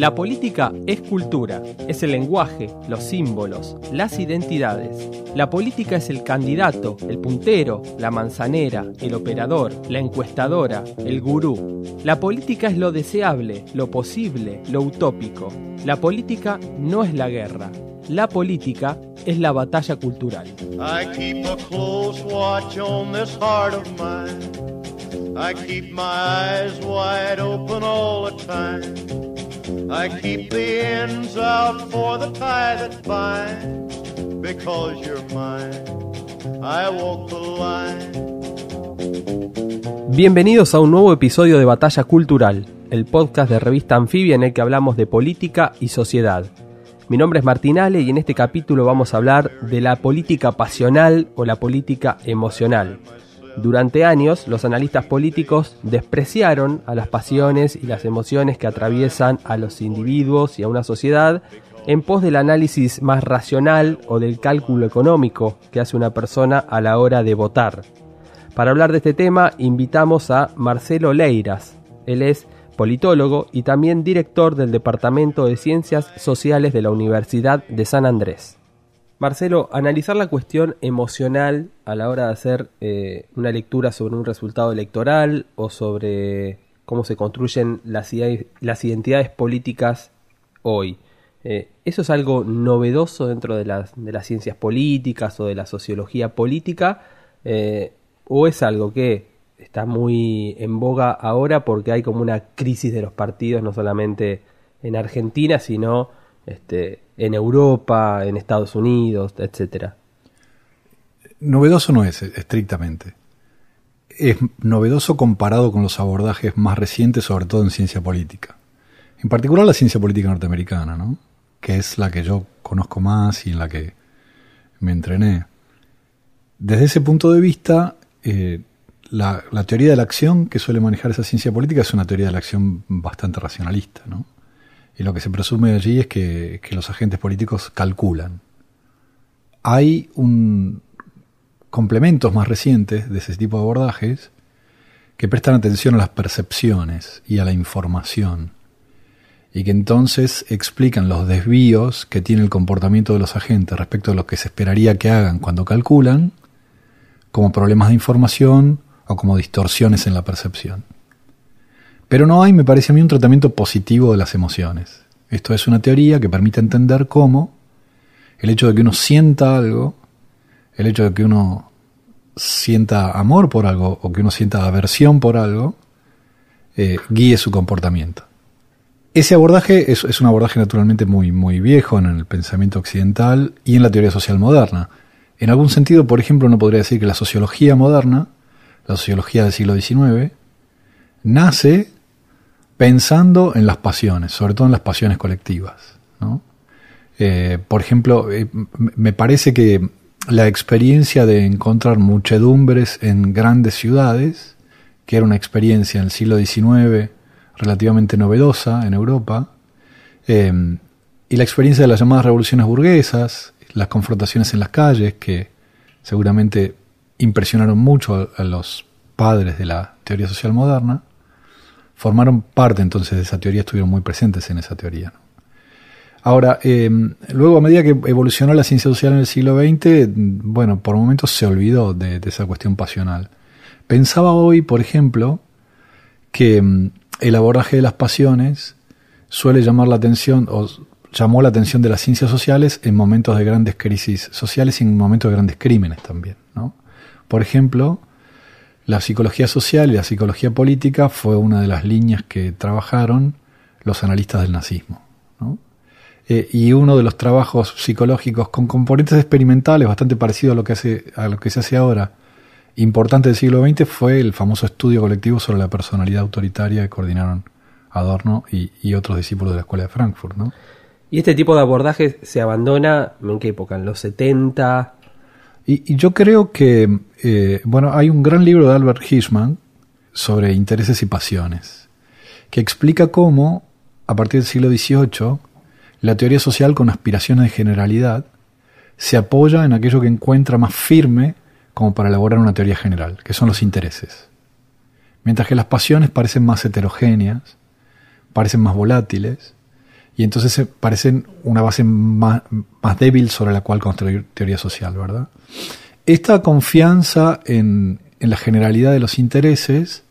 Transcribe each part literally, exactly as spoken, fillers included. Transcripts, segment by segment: La política es cultura, es el lenguaje, los símbolos, las identidades. La política es el candidato, el puntero, la manzanera, el operador, la encuestadora, el gurú. La política es lo deseable, lo posible, lo utópico. La política no es la guerra. La política es la batalla cultural. I keep a close watch on this heart of mine. I keep my eyes wide open all the time. I keep the ends out for the tie that binds. Because you're mine, I walk the line. Bienvenidos a un nuevo episodio de Batalla Cultural, el podcast de revista Anfibia en el que hablamos de política y sociedad. Mi nombre es Martín Ale y en este capítulo vamos a hablar de la política pasional o la política emocional. Durante años, los analistas políticos despreciaron a las pasiones y las emociones que atraviesan a los individuos y a una sociedad en pos del análisis más racional o del cálculo económico que hace una persona a la hora de votar. Para hablar de este tema, invitamos a Marcelo Leiras. Él es politólogo y también director del Departamento de Ciencias Sociales de la Universidad de San Andrés. Marcelo, analizar la cuestión emocional a la hora de hacer eh, una lectura sobre un resultado electoral o sobre cómo se construyen las, las identidades políticas hoy. Eh, ¿Eso es algo novedoso dentro de las, de las ciencias políticas o de la sociología política? Eh, ¿O es algo que está muy en boga ahora porque hay como una crisis de los partidos, no solamente en Argentina, sino este, en Europa, en Estados Unidos, etcétera? Novedoso no es, estrictamente. Es novedoso comparado con los abordajes más recientes, sobre todo en ciencia política. En particular la ciencia política norteamericana, ¿no? Que es la que yo conozco más y en la que me entrené. Desde ese punto de vista, eh, La, la teoría de la acción que suele manejar esa ciencia política es una teoría de la acción bastante racionalista, ¿no? Y lo que se presume allí es que, que los agentes políticos calculan. Hay un, complementos más recientes de ese tipo de abordajes que prestan atención a las percepciones y a la información y que entonces explican los desvíos que tiene el comportamiento de los agentes respecto a lo que se esperaría que hagan cuando calculan como problemas de información o como distorsiones en la percepción. Pero no hay, me parece a mí, un tratamiento positivo de las emociones. Esto es una teoría que permite entender cómo el hecho de que uno sienta algo, el hecho de que uno sienta amor por algo o que uno sienta aversión por algo, eh, guíe su comportamiento. Ese abordaje es, es un abordaje naturalmente muy, muy viejo en el pensamiento occidental y en la teoría social moderna. En algún sentido, por ejemplo, uno podría decir que la sociología moderna, la sociología del siglo diecinueve, nace pensando en las pasiones, sobre todo en las pasiones colectivas, ¿no? Eh, por ejemplo, eh, me parece que la experiencia de encontrar muchedumbres en grandes ciudades, que era una experiencia en el siglo diecinueve relativamente novedosa en Europa, eh, y la experiencia de las llamadas revoluciones burguesas, las confrontaciones en las calles, que seguramente impresionaron mucho a los padres de la teoría social moderna, formaron parte entonces de esa teoría, estuvieron muy presentes en esa teoría, ¿no? Ahora, eh, luego a medida que evolucionó la ciencia social en el siglo veinte, bueno, por momentos se olvidó de, de esa cuestión pasional. Pensaba hoy, por ejemplo, que el abordaje de las pasiones suele llamar la atención, o llamó la atención de las ciencias sociales en momentos de grandes crisis sociales y en momentos de grandes crímenes también, ¿no? Por ejemplo, la psicología social y la psicología política fue una de las líneas que trabajaron los analistas del nazismo, ¿no? Eh, y uno de los trabajos psicológicos con componentes experimentales bastante parecido a lo que hace, a lo que se hace ahora, importante del siglo veinte, fue el famoso estudio colectivo sobre la personalidad autoritaria que coordinaron Adorno y, y otros discípulos de la Escuela de Frankfurt, ¿no? ¿Y este tipo de abordajes se abandona en qué época? ¿En los setenta? Y, y yo creo que, eh, bueno, hay un gran libro de Albert Hirschman sobre intereses y pasiones, que explica cómo, a partir del siglo dieciocho, la teoría social con aspiraciones de generalidad se apoya en aquello que encuentra más firme como para elaborar una teoría general, que son los intereses. Mientras que las pasiones parecen más heterogéneas, parecen más volátiles, y entonces se parecen una base más, más débil sobre la cual construir teoría social, ¿verdad? Esta confianza en, en la generalidad de los intereses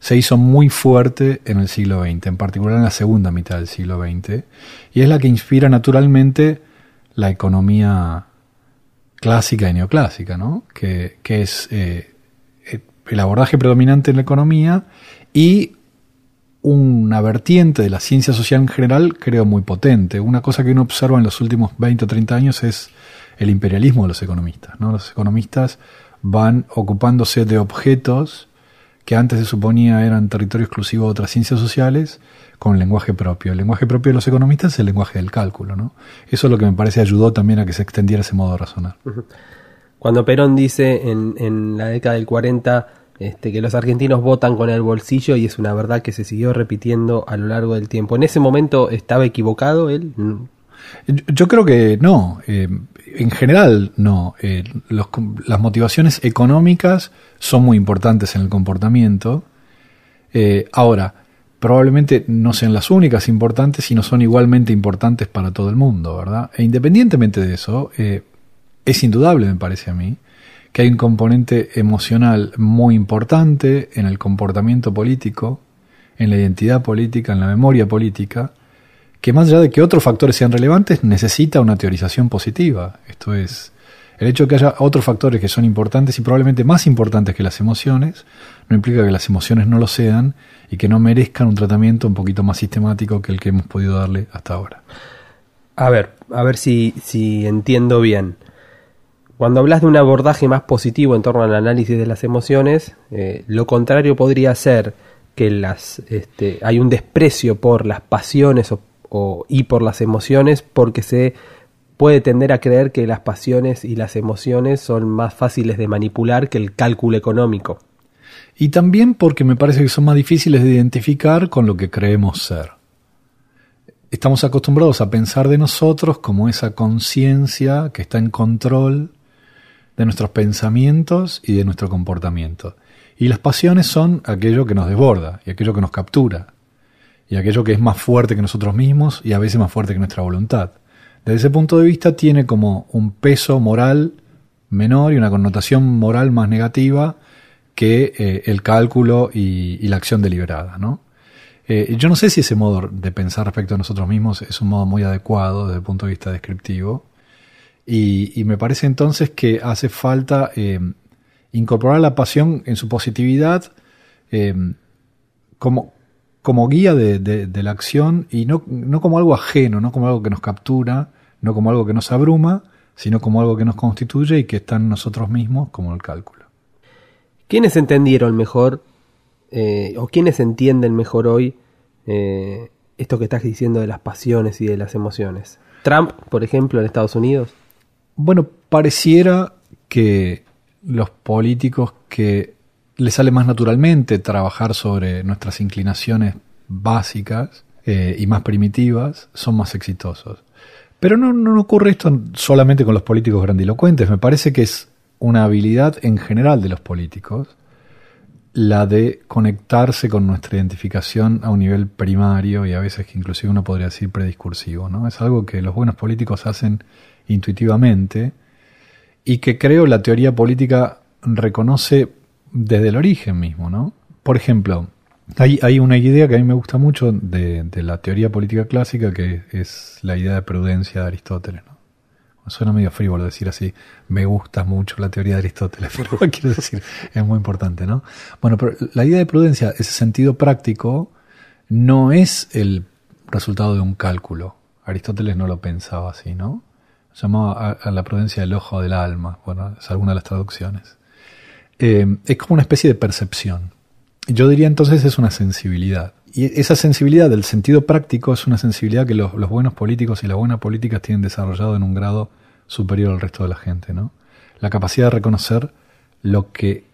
se hizo muy fuerte en el siglo veinte, en particular en la segunda mitad del siglo veinte, y es la que inspira naturalmente la economía clásica y neoclásica, ¿no? que, que es eh, el abordaje predominante en la economía y una vertiente de la ciencia social en general, creo, muy potente. Una cosa que uno observa en los últimos veinte o treinta años es el imperialismo de los economistas, ¿no? Los economistas van ocupándose de objetos que antes se suponía eran territorio exclusivo de otras ciencias sociales, con lenguaje propio. El lenguaje propio de los economistas es el lenguaje del cálculo, ¿no? Eso es lo que me parece ayudó también a que se extendiera ese modo de razonar. Cuando Perón dice en, en la década del cuarenta este, que los argentinos votan con el bolsillo, y es una verdad que se siguió repitiendo a lo largo del tiempo, ¿en ese momento estaba equivocado él? Yo creo que no. Eh, en general, no. Eh, los, las motivaciones económicas son muy importantes en el comportamiento. Eh, ahora, probablemente no sean las únicas importantes, sino son igualmente importantes para todo el mundo, ¿verdad? E independientemente de eso, eh, es indudable, me parece a mí, que hay un componente emocional muy importante en el comportamiento político, en la identidad política, en la memoria política, que más allá de que otros factores sean relevantes, necesita una teorización positiva. Esto es, el hecho de que haya otros factores que son importantes y probablemente más importantes que las emociones, no implica que las emociones no lo sean y que no merezcan un tratamiento un poquito más sistemático que el que hemos podido darle hasta ahora. A ver, a ver si, si entiendo bien. Cuando hablas de un abordaje más positivo en torno al análisis de las emociones, eh, lo contrario podría ser que las, este, hay un desprecio por las pasiones o O, y por las emociones, porque se puede tender a creer que las pasiones y las emociones son más fáciles de manipular que el cálculo económico. Y también porque me parece que son más difíciles de identificar con lo que creemos ser. Estamos acostumbrados a pensar de nosotros como esa conciencia que está en control de nuestros pensamientos y de nuestro comportamiento. Y las pasiones son aquello que nos desborda y aquello que nos captura. Y aquello que es más fuerte que nosotros mismos y a veces más fuerte que nuestra voluntad. Desde ese punto de vista tiene como un peso moral menor y una connotación moral más negativa que eh, el cálculo y, y la acción deliberada, ¿no? Eh, yo no sé si ese modo de pensar respecto a nosotros mismos es un modo muy adecuado desde el punto de vista descriptivo. Y, y me parece entonces que hace falta eh, incorporar la pasión en su positividad eh, como... como guía de, de, de la acción y no, no como algo ajeno, no como algo que nos captura, no como algo que nos abruma, sino como algo que nos constituye y que está en nosotros mismos como el cálculo. ¿Quiénes entendieron mejor eh, o quiénes entienden mejor hoy eh, esto que estás diciendo de las pasiones y de las emociones? ¿Trump, por ejemplo, en Estados Unidos? Bueno, pareciera que los políticos que le sale más naturalmente trabajar sobre nuestras inclinaciones básicas eh, y más primitivas, son más exitosos. Pero no, no ocurre esto solamente con los políticos grandilocuentes. Me parece que es una habilidad en general de los políticos la de conectarse con nuestra identificación a un nivel primario y a veces que inclusive uno podría decir prediscursivo, ¿no? Es algo que los buenos políticos hacen intuitivamente y que creo la teoría política reconoce desde el origen mismo, ¿no? Por ejemplo, hay, hay una idea que a mí me gusta mucho de, de la teoría política clásica, que es la idea de prudencia de Aristóteles, ¿no? Suena medio frívolo decir así, me gusta mucho la teoría de Aristóteles, pero quiero decir, es muy importante, ¿no? Bueno, pero la idea de prudencia, ese sentido práctico, no es el resultado de un cálculo. Aristóteles no lo pensaba así, ¿no? Llamaba a, a la prudencia el ojo del alma, bueno, es alguna de las traducciones. Eh, es como una especie de percepción. Yo diría entonces es una sensibilidad. Y esa sensibilidad del sentido práctico es una sensibilidad que los, los buenos políticos y las buenas políticas tienen desarrollado en un grado superior al resto de la gente, ¿no? La capacidad de reconocer lo que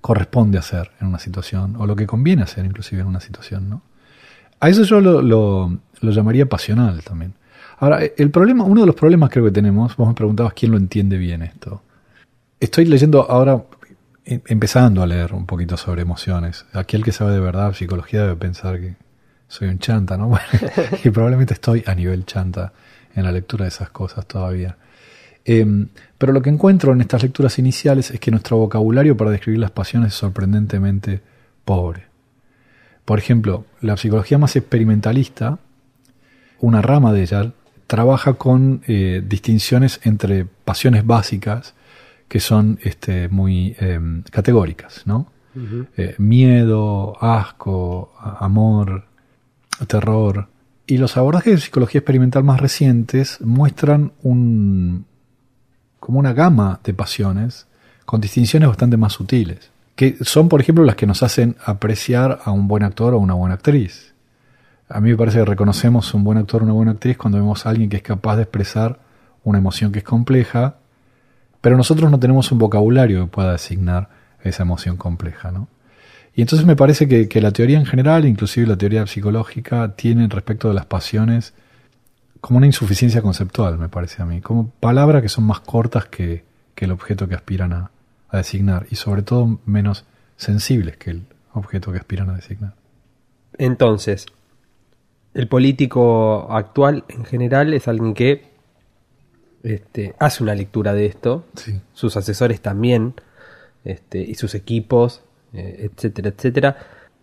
corresponde hacer en una situación, o lo que conviene hacer inclusive en una situación, ¿no? A eso yo lo, lo, lo llamaría pasional también. Ahora, el problema, uno de los problemas creo que tenemos, vos me preguntabas quién lo entiende bien esto. Estoy leyendo ahora... empezando a leer un poquito sobre emociones. Aquel que sabe de verdad psicología debe pensar que soy un chanta, ¿no? Y probablemente estoy a nivel chanta en la lectura de esas cosas todavía. Eh, pero lo que encuentro en estas lecturas iniciales es que nuestro vocabulario para describir las pasiones es sorprendentemente pobre. Por ejemplo, la psicología más experimentalista, una rama de ella, trabaja con eh, distinciones entre pasiones básicas que son este, muy eh, categóricas, ¿no? Uh-huh. eh, miedo, asco, amor, terror. Y los abordajes de psicología experimental más recientes muestran un, como una gama de pasiones con distinciones bastante más sutiles, que son, por ejemplo, las que nos hacen apreciar a un buen actor o una buena actriz. A mí me parece que reconocemos un buen actor o una buena actriz cuando vemos a alguien que es capaz de expresar una emoción que es compleja, pero nosotros no tenemos un vocabulario que pueda designar esa emoción compleja, ¿no? Y entonces me parece que, que la teoría en general, inclusive la teoría psicológica, tiene respecto de las pasiones como una insuficiencia conceptual, me parece a mí, como palabras que son más cortas que, que el objeto que aspiran a, a designar, y sobre todo menos sensibles que el objeto que aspiran a designar. Entonces, el político actual en general es alguien que este, hace una lectura de esto, sí. Sus asesores también, este, y sus equipos, etcétera, etcétera,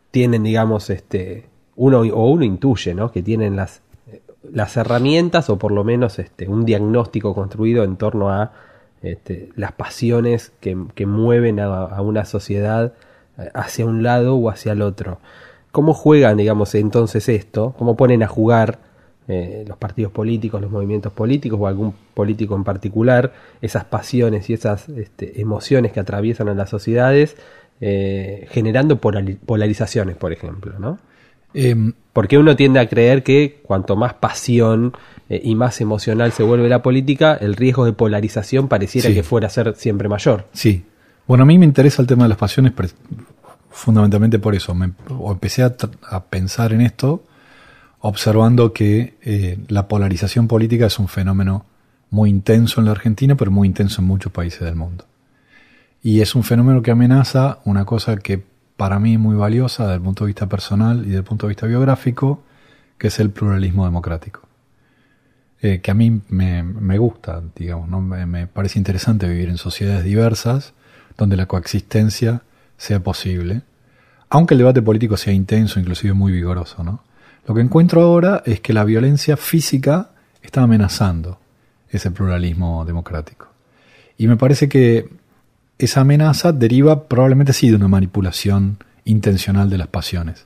tienen, digamos, este uno o uno intuye, ¿no?, que tienen las, las herramientas o por lo menos este, un diagnóstico construido en torno a este, las pasiones que, que mueven a, a una sociedad hacia un lado o hacia el otro. ¿Cómo juegan, digamos, entonces esto? ¿Cómo ponen a jugar eh, los partidos políticos, los movimientos políticos o algún político en particular esas pasiones y esas este, emociones que atraviesan a las sociedades? Eh, generando polarizaciones, por ejemplo, ¿no? Eh, Porque uno tiende a creer que cuanto más pasión eh, y más emocional se vuelve la política, el riesgo de polarización pareciera sí. que fuera a ser siempre mayor. Sí. Bueno, a mí me interesa el tema de las pasiones pre- fundamentalmente por eso. Me, empecé a, tra- a pensar en esto observando que eh, la polarización política es un fenómeno muy intenso en la Argentina, pero muy intenso en muchos países del mundo. Y es un fenómeno que amenaza una cosa que para mí es muy valiosa desde el punto de vista personal y desde el punto de vista biográfico, que es el pluralismo democrático. Eh, que a mí me, me gusta, digamos, ¿no? me, me parece interesante vivir en sociedades diversas donde la coexistencia sea posible, aunque el debate político sea intenso, inclusive muy vigoroso, ¿no? Lo que encuentro ahora es que la violencia física está amenazando ese pluralismo democrático. Y me parece que esa amenaza deriva probablemente sí de una manipulación intencional de las pasiones.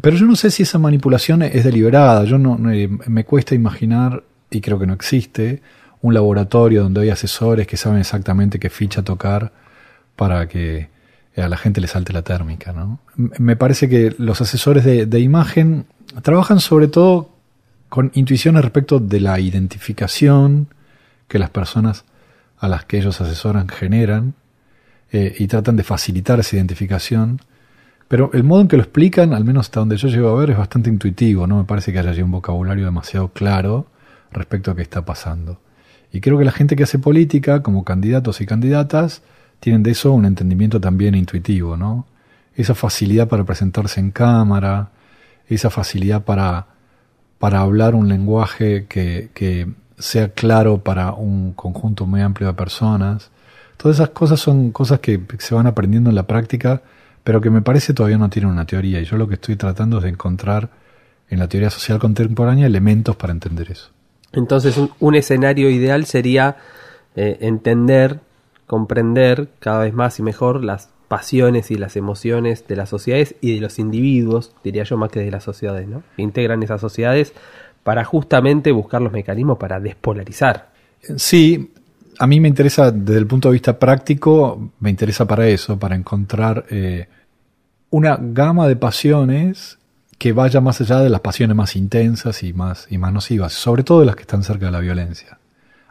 Pero yo no sé si esa manipulación es deliberada. Yo no, no me cuesta imaginar, y creo que no existe, un laboratorio donde hay asesores que saben exactamente qué ficha tocar para que a la gente le salte la térmica, ¿no? Me parece que los asesores de, de imagen trabajan sobre todo con intuiciones respecto de la identificación que las personas a las que ellos asesoran generan, Eh, y tratan de facilitar esa identificación, pero el modo en que lo explican, al menos hasta donde yo llego a ver, es bastante intuitivo. No me parece que haya allí un vocabulario demasiado claro respecto a qué está pasando. Y creo que la gente que hace política, como candidatos y candidatas, tienen de eso un entendimiento también intuitivo, ¿no? Esa facilidad para presentarse en cámara, esa facilidad para, para hablar un lenguaje que, que sea claro para un conjunto muy amplio de personas. Todas esas cosas son cosas que se van aprendiendo en la práctica, pero que me parece todavía no tienen una teoría. Y yo lo que estoy tratando es de encontrar en la teoría social contemporánea elementos para entender eso. Entonces, un, un escenario ideal sería eh, entender, comprender cada vez más y mejor las pasiones y las emociones de las sociedades y de los individuos, diría yo, más que de las sociedades, ¿no? Integran esas sociedades para justamente buscar los mecanismos para despolarizar. Sí. A mí me interesa, desde el punto de vista práctico, me interesa para eso, para encontrar eh, una gama de pasiones que vaya más allá de las pasiones más intensas y más, y más nocivas, sobre todo de las que están cerca de la violencia.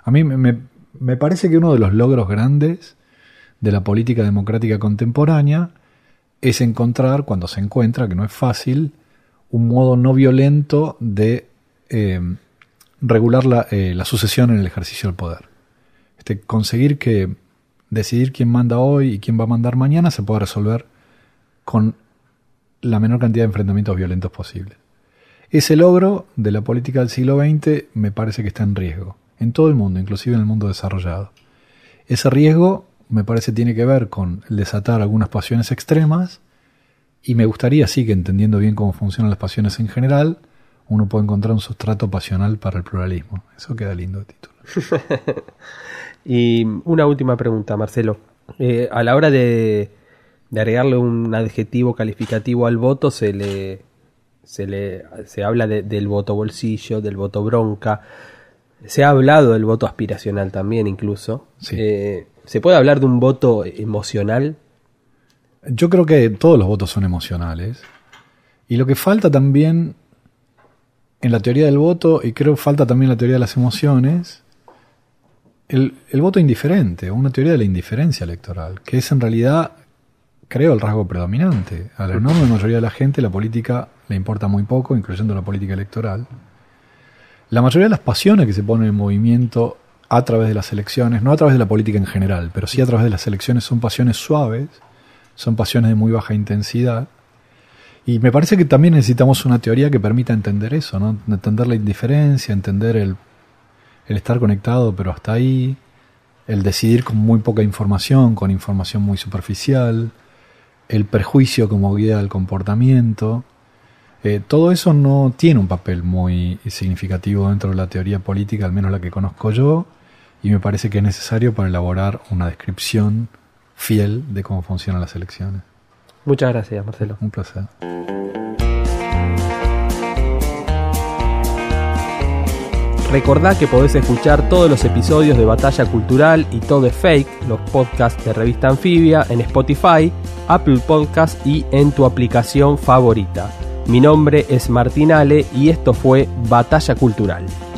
A mí me, me, me parece que uno de los logros grandes de la política democrática contemporánea es encontrar, cuando se encuentra, que no es fácil, un modo no violento de eh, regular la, eh, la sucesión en el ejercicio del poder. Este, conseguir que decidir quién manda hoy y quién va a mandar mañana se pueda resolver con la menor cantidad de enfrentamientos violentos posible. Ese logro de la política del siglo veinte me parece que está en riesgo, en todo el mundo, inclusive en el mundo desarrollado. Ese riesgo me parece tiene que ver con el desatar algunas pasiones extremas, y me gustaría, sí, que entendiendo bien cómo funcionan las pasiones en general, uno puede encontrar un sustrato pasional para el pluralismo. Eso queda lindo de título. Y una última pregunta, Marcelo. Eh, a la hora de, de agregarle un adjetivo calificativo al voto, se le se le se habla de, del voto bolsillo, del voto bronca. Se ha hablado del voto aspiracional también, incluso. Sí. Eh, ¿se puede hablar de un voto emocional? Yo creo que todos los votos son emocionales. Y lo que falta también en la teoría del voto, y creo falta también en la teoría de las emociones, el, el voto indiferente, una teoría de la indiferencia electoral, que es en realidad, creo, el rasgo predominante. A la enorme mayoría de la gente la política le importa muy poco, incluyendo la política electoral. La mayoría de las pasiones que se ponen en movimiento a través de las elecciones, no a través de la política en general, pero sí a través de las elecciones, son pasiones suaves, son pasiones de muy baja intensidad. Y me parece que también necesitamos una teoría que permita entender eso, ¿no? Entender la indiferencia, entender el, el estar conectado, pero hasta ahí, el decidir con muy poca información, con información muy superficial, el prejuicio como guía del comportamiento. Eh, todo eso no tiene un papel muy significativo dentro de la teoría política, al menos la que conozco yo, y me parece que es necesario para elaborar una descripción fiel de cómo funcionan las elecciones. Muchas gracias, Marcelo. Un placer. Recordá que podés escuchar todos los episodios de Batalla Cultural y Todo es Fake, los podcasts de Revista Anfibia, en Spotify, Apple Podcasts y en tu aplicación favorita. Mi nombre es Martín Ale y esto fue Batalla Cultural.